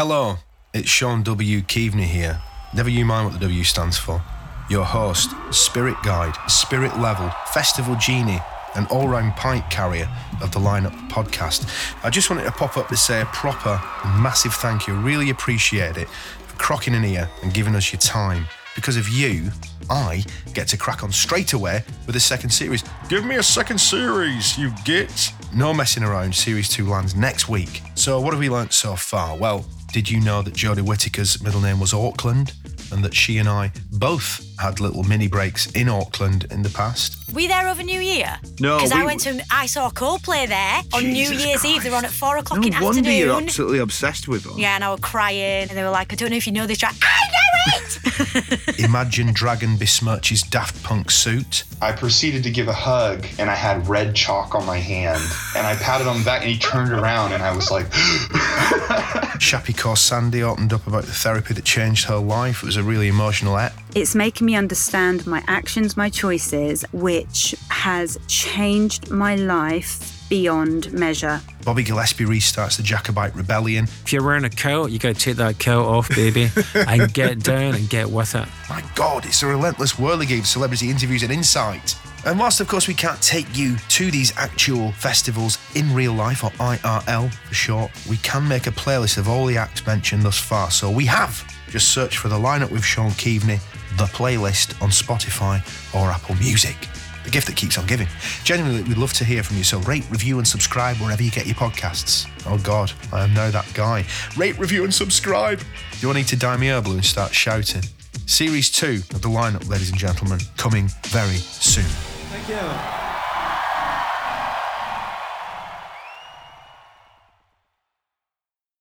Hello, it's Sean W. Keaveney here. Never you mind what the W stands for. Your host, spirit guide, spirit level, festival genie, and all-round pint carrier of the Line-Up podcast. I just wanted to pop up to say a proper massive thank you. Really appreciate it for crocking an ear and giving us your time. Because of you, I get to crack on straight away with a second series. Give me a second series, you git. No messing around, Series 2 lands next week. So what have we learnt so far? Well, did you know that Jodie Whittaker's middle name was Auckland and that she and I both had little mini breaks in Auckland in the past? Were you there over New Year? No. Because I saw Coldplay there on Jesus New Year's Christ. Eve. They were on at 4 o'clock in the afternoon. No wonder you're absolutely obsessed with them. Yeah, and I was crying and they were like, I don't know if you know this track. I know! Imagine Dragon besmirches Daft Punk suit. I proceeded to give a hug and I had red chalk on my hand and I patted him back and he turned around and I was like Shappi Khorsandi opened up about the therapy that changed her life. It was a really emotional act. It's making me understand my actions, my choices, which has changed my life beyond measure. Bobby Gillespie restarts the Jacobite rebellion. If you're wearing a coat, you got to take that coat off, baby, and get down and get with it. My God, it's a relentless whirligig of celebrity interviews and insight. And whilst, of course, we can't take you to these actual festivals in real life, or IRL for short, we can make a playlist of all the acts mentioned thus far. So we have. Just search for The Line-Up with Sean Keaveney, the playlist on Spotify or Apple Music. The gift that keeps on giving. Genuinely, we'd love to hear from you, so rate, review and subscribe wherever you get your podcasts. Oh God, I am now that guy. Rate, review and subscribe. Do I need to dye my hair blue and start shouting? Series 2 of The Line-Up, ladies and gentlemen, coming very soon. Thank you.